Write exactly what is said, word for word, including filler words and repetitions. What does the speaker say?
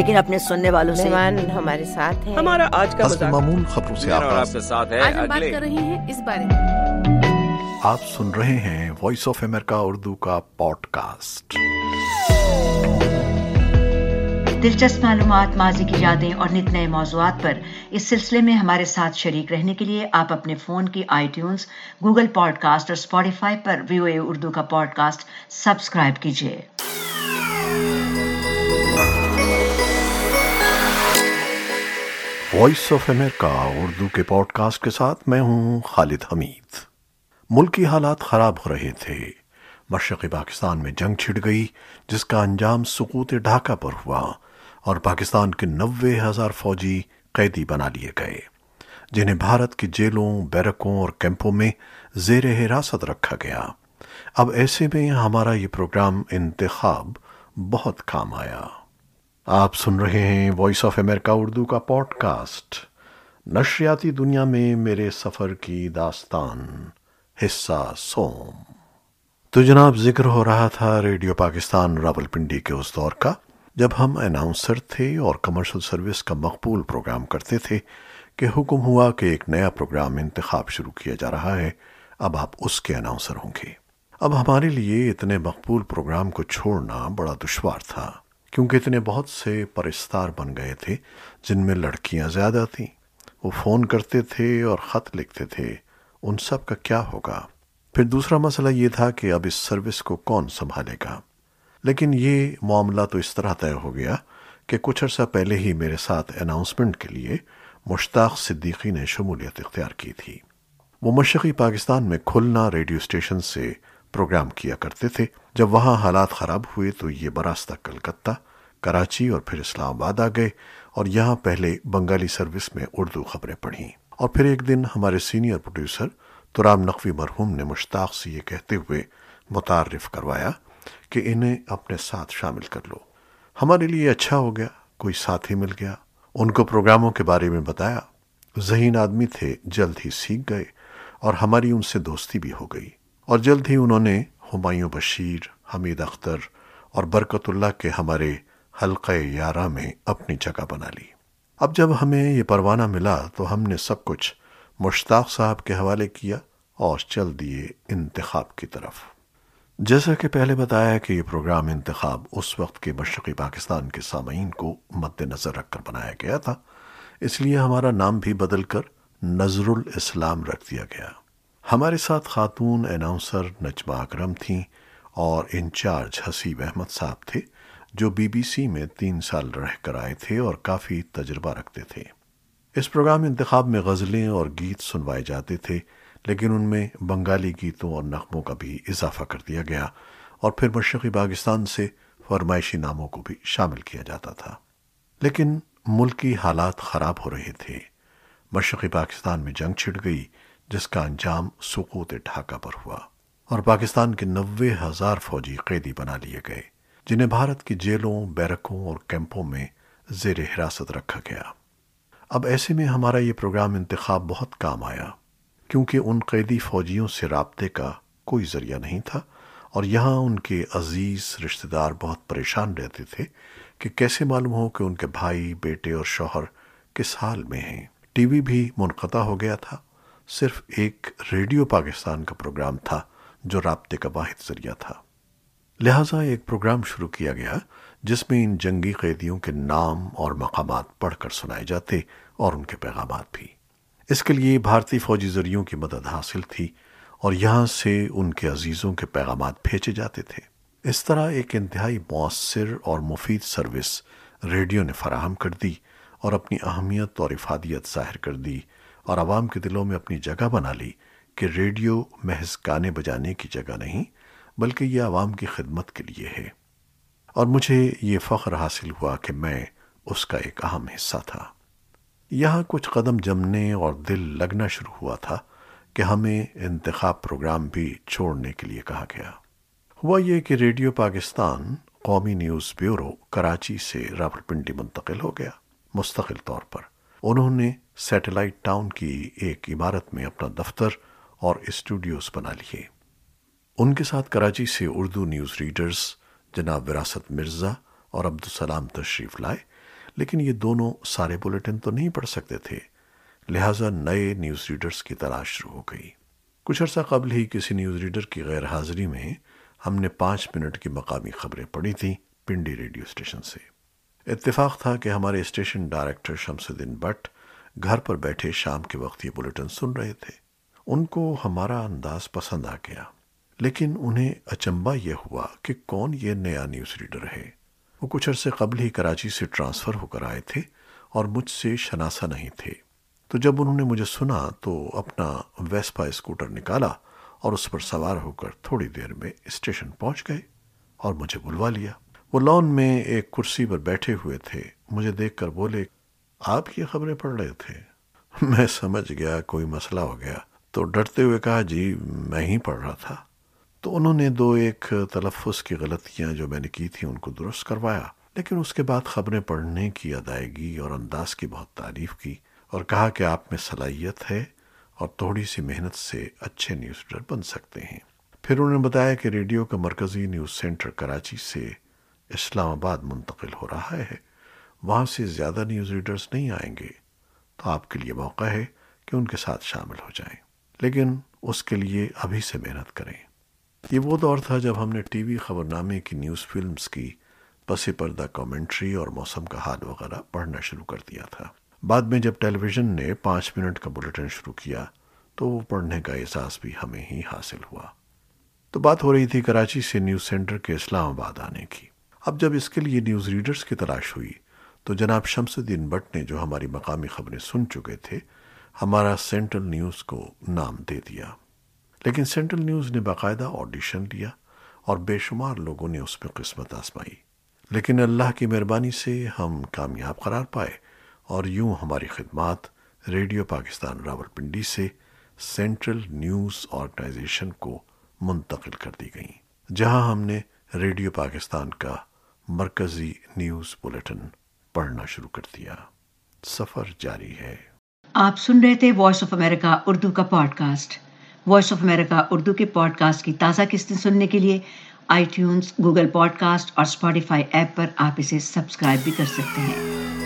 لیکن اپنے سننے والوں سے ہمارے ساتھ ہیں. ہمارا آج کا مذاق معمول خبروں سے آپ کے ساتھ ہے. آج ہم بات کر رہے ہیں اس بارے میں. آپ سن رہے ہیں وائس آف امریکہ اردو کا پوڈ کاسٹ. دلچسپ معلومات, ماضی کی یادیں اور نت نئے موضوعات پر اس سلسلے میں ہمارے ساتھ شریک رہنے کے لیے آپ اپنے فون کی iTunes, Google podcast اور اسپوٹیفائی پر وی او اے اردو کا پوڈ کاسٹ سبسکرائب کیجیے. وائس آف امریکہ اردو کے پوڈ کاسٹ کے ساتھ میں ہوں خالد حمید. ملکی حالات خراب ہو رہے تھے. مشرقی پاکستان میں جنگ چھڑ گئی جس کا انجام سقوط ڈھاکہ پر ہوا اور پاکستان کے نوے ہزار فوجی قیدی بنا لیے گئے جنہیں بھارت کی جیلوں, بیرکوں اور کیمپوں میں زیر حراست رکھا گیا. اب ایسے میں ہمارا یہ پروگرام انتخاب بہت کام آیا. آپ سن رہے ہیں وائس آف امریکہ اردو کا پوڈ کاسٹ. نشریاتی دنیا میں میرے سفر کی داستان, حصہ سوم. تو جناب, ذکر ہو رہا تھا ریڈیو پاکستان راولپنڈی کے اس دور کا جب ہم اناؤنسر تھے اور کمرشل سروس کا مقبول پروگرام کرتے تھے کہ حکم ہوا کہ ایک نیا پروگرام انتخاب شروع کیا جا رہا ہے, اب آپ اس کے اناؤنسر ہوں گے. اب ہمارے لیے اتنے مقبول پروگرام کو چھوڑنا بڑا دشوار تھا کیونکہ اتنے بہت سے پرستار بن گئے تھے جن میں لڑکیاں زیادہ تھیں. وہ فون کرتے تھے اور خط لکھتے تھے, ان سب کا کیا ہوگا؟ پھر دوسرا مسئلہ یہ تھا کہ اب اس سروس کو کون سنبھالے گا. لیکن یہ معاملہ تو اس طرح طے ہو گیا کہ کچھ عرصہ پہلے ہی میرے ساتھ اناؤنسمنٹ کے لیے مشتاق صدیقی نے شمولیت اختیار کی تھی. وہ مشرقی پاکستان میں کھلنا ریڈیو اسٹیشن سے پروگرام کیا کرتے تھے. جب وہاں حالات خراب ہوئے تو یہ براستہ کلکتہ, کراچی اور پھر اسلام آباد آ گئے اور یہاں پہلے بنگالی سروس میں اردو خبریں پڑھیں. اور پھر ایک دن ہمارے سینئر پروڈیوسر ترام نقوی مرحوم نے مشتاق سے یہ کہتے ہوئے متعارف کروایا کہ انہیں اپنے ساتھ شامل کر لو. ہمارے لیے اچھا ہو گیا, کوئی ساتھی مل گیا. ان کو پروگراموں کے بارے میں بتایا, ذہین آدمی تھے, جلد ہی سیکھ گئے اور ہماری ان سے دوستی بھی ہو گئی. اور جلد ہی انہوں نے ہمایوں بشیر, حمید اختر اور برکت اللہ کے ہمارے حلقہ یارہ میں اپنی جگہ بنا لی. اب جب ہمیں یہ پروانہ ملا تو ہم نے سب کچھ مشتاق صاحب کے حوالے کیا اور چل دیے انتخاب کی طرف. جیسا کہ پہلے بتایا کہ یہ پروگرام انتخاب اس وقت کے مشرقی پاکستان کے سامعین کو مد نظر رکھ کر بنایا گیا تھا, اس لیے ہمارا نام بھی بدل کر نظر الاسلام رکھ دیا گیا. ہمارے ساتھ خاتون اناؤنسر نجمہ اکرم تھیں اور انچارج حسیب احمد صاحب تھے جو بی بی سی میں تین سال رہ کر آئے تھے اور کافی تجربہ رکھتے تھے. اس پروگرام انتخاب میں غزلیں اور گیت سنوائے جاتے تھے لیکن ان میں بنگالی گیتوں اور نغموں کا بھی اضافہ کر دیا گیا اور پھر مشرقی پاکستان سے فرمائشی ناموں کو بھی شامل کیا جاتا تھا. لیکن ملکی حالات خراب ہو رہے تھے. مشرقی پاکستان میں جنگ چھڑ گئی جس کا انجام سقوط ڈھاکہ پر ہوا اور پاکستان کے نوے ہزار فوجی قیدی بنا لیے گئے جنہیں بھارت کی جیلوں, بیرکوں اور کیمپوں میں زیر حراست رکھا گیا. اب ایسے میں ہمارا یہ پروگرام انتخاب بہت کام آیا کیونکہ ان قیدی فوجیوں سے رابطے کا کوئی ذریعہ نہیں تھا اور یہاں ان کے عزیز رشتہ دار بہت پریشان رہتے تھے کہ کیسے معلوم ہو کہ ان کے بھائی, بیٹے اور شوہر کس حال میں ہیں. ٹی وی بھی منقطع ہو گیا تھا, صرف ایک ریڈیو پاکستان کا پروگرام تھا جو رابطے کا واحد ذریعہ تھا. لہٰذا ایک پروگرام شروع کیا گیا جس میں ان جنگی قیدیوں کے نام اور مقامات پڑھ کر سنائے جاتے اور ان کے پیغامات بھی. اس کے لیے بھارتی فوجی ذریعوں کی مدد حاصل تھی اور یہاں سے ان کے عزیزوں کے پیغامات بھیجے جاتے تھے. اس طرح ایک انتہائی مؤثر اور مفید سروس ریڈیو نے فراہم کر دی اور اپنی اہمیت اور افادیت ظاہر کر دی اور عوام کے دلوں میں اپنی جگہ بنا لی کہ ریڈیو محض گانے بجانے کی جگہ نہیں بلکہ یہ عوام کی خدمت کے لیے ہے. اور مجھے یہ فخر حاصل ہوا کہ میں اس کا ایک اہم حصہ تھا. یہاں کچھ قدم جمنے اور دل لگنا شروع ہوا تھا کہ ہمیں انتخاب پروگرام بھی چھوڑنے کے لیے کہا گیا. ہوا یہ کہ ریڈیو پاکستان قومی نیوز بیورو کراچی سے راولپنڈی منتقل ہو گیا مستقل طور پر. انہوں نے سیٹلائٹ ٹاؤن کی ایک عمارت میں اپنا دفتر اور اسٹوڈیوز بنا لیے. ان کے ساتھ کراچی سے اردو نیوز ریڈرز جناب وراثت مرزا اور عبد السلام تشریف لائے لیکن یہ دونوں سارے بلیٹن تو نہیں پڑھ سکتے تھے، لہٰذا نئے نیوز ریڈرز کی تلاش شروع ہو گئی۔ کچھ عرصہ قبل ہی کسی نیوز ریڈر کی غیر حاضری میں ہم نے پانچ منٹ کی مقامی خبریں پڑھی تھیں پنڈی ریڈیو اسٹیشن سے۔ اتفاق تھا کہ ہمارے station director Shams Uddin but گھر پر بیٹھے شام کے وقت یہ بلیٹن سن رہے تھے۔ ان کو ہمارا انداز پسند آ گیا، لیکن انہیں اچنبھا یہ ہوا کہ کون یہ نیا نیوز ریڈر ہے۔ وہ کچھ عرصے قبل ہی کراچی سے ٹرانسفر ہو کر آئے تھے اور مجھ سے شناسا نہیں تھے، تو جب انہوں نے مجھے سنا تو اپنا ویسپا اسکوٹر نکالا اور اس پر سوار ہو کر تھوڑی دیر میں اسٹیشن پہنچ گئے اور مجھے بلوا لیا۔ وہ لان میں ایک کرسی پر بیٹھے ہوئے تھے، مجھے دیکھ کر بولے، آپ یہ خبریں پڑھ رہے تھے؟ میں سمجھ گیا کوئی مسئلہ ہو گیا، تو ڈرتے ہوئے کہا، جی میں ہی پڑھ رہا تھا۔ تو انہوں نے دو ایک تلفظ کی غلطیاں جو میں نے کی تھیں ان کو درست کروایا، لیکن اس کے بعد خبریں پڑھنے کی ادائیگی اور انداز کی بہت تعریف کی اور کہا کہ آپ میں صلاحیت ہے اور تھوڑی سی محنت سے اچھے نیوز ریڈر بن سکتے ہیں۔ پھر انہوں نے بتایا کہ ریڈیو کا مرکزی نیوز سینٹر کراچی سے اسلام آباد منتقل ہو رہا ہے، وہاں سے زیادہ نیوز ریڈرز نہیں آئیں گے، تو آپ کے لیے موقع ہے کہ ان کے ساتھ شامل ہو جائیں، لیکن اس کے لیے ابھی سے محنت کریں۔ یہ وہ دور تھا جب ہم نے ٹی وی خبرنامے کی نیوز فلمز کی پس پردہ کامنٹری اور موسم کا حال وغیرہ پڑھنا شروع کر دیا تھا۔ بعد میں جب ٹیلی ویژن نے پانچ منٹ کا بلیٹن شروع کیا تو وہ پڑھنے کا احساس بھی ہمیں ہی حاصل ہوا۔ تو بات ہو رہی تھی کراچی سے نیوز سینٹر کے اسلام آباد آنے کی۔ اب جب اس کے لیے نیوز ریڈرز کی تلاش ہوئی تو جناب شمس الدین بٹ نے، جو ہماری مقامی خبریں سن چکے تھے، ہمارا سینٹرل نیوز کو نام دے دیا، لیکن سینٹرل نیوز نے باقاعدہ آڈیشن لیا اور بے شمار لوگوں نے اس میں قسمت آزمائی، لیکن اللہ کی مہربانی سے ہم کامیاب قرار پائے اور یوں ہماری خدمات ریڈیو پاکستان راولپنڈی سے سینٹرل نیوز آرگنائزیشن کو منتقل کر دی گئیں، جہاں ہم نے ریڈیو پاکستان کا مرکزی نیوز بلیٹن پڑھنا شروع کر دیا۔ سفر جاری ہے۔ آپ سن رہے تھے وائس آف امریکہ اردو کا podcast. Voice of America Urdu کے پوڈ کاسٹ کی تازہ قسطیں سننے کے لیے iTunes, Google podcast اور اسپوٹیفائی ایپ پر آپ اسے سبسکرائب بھی کر سکتے ہیں۔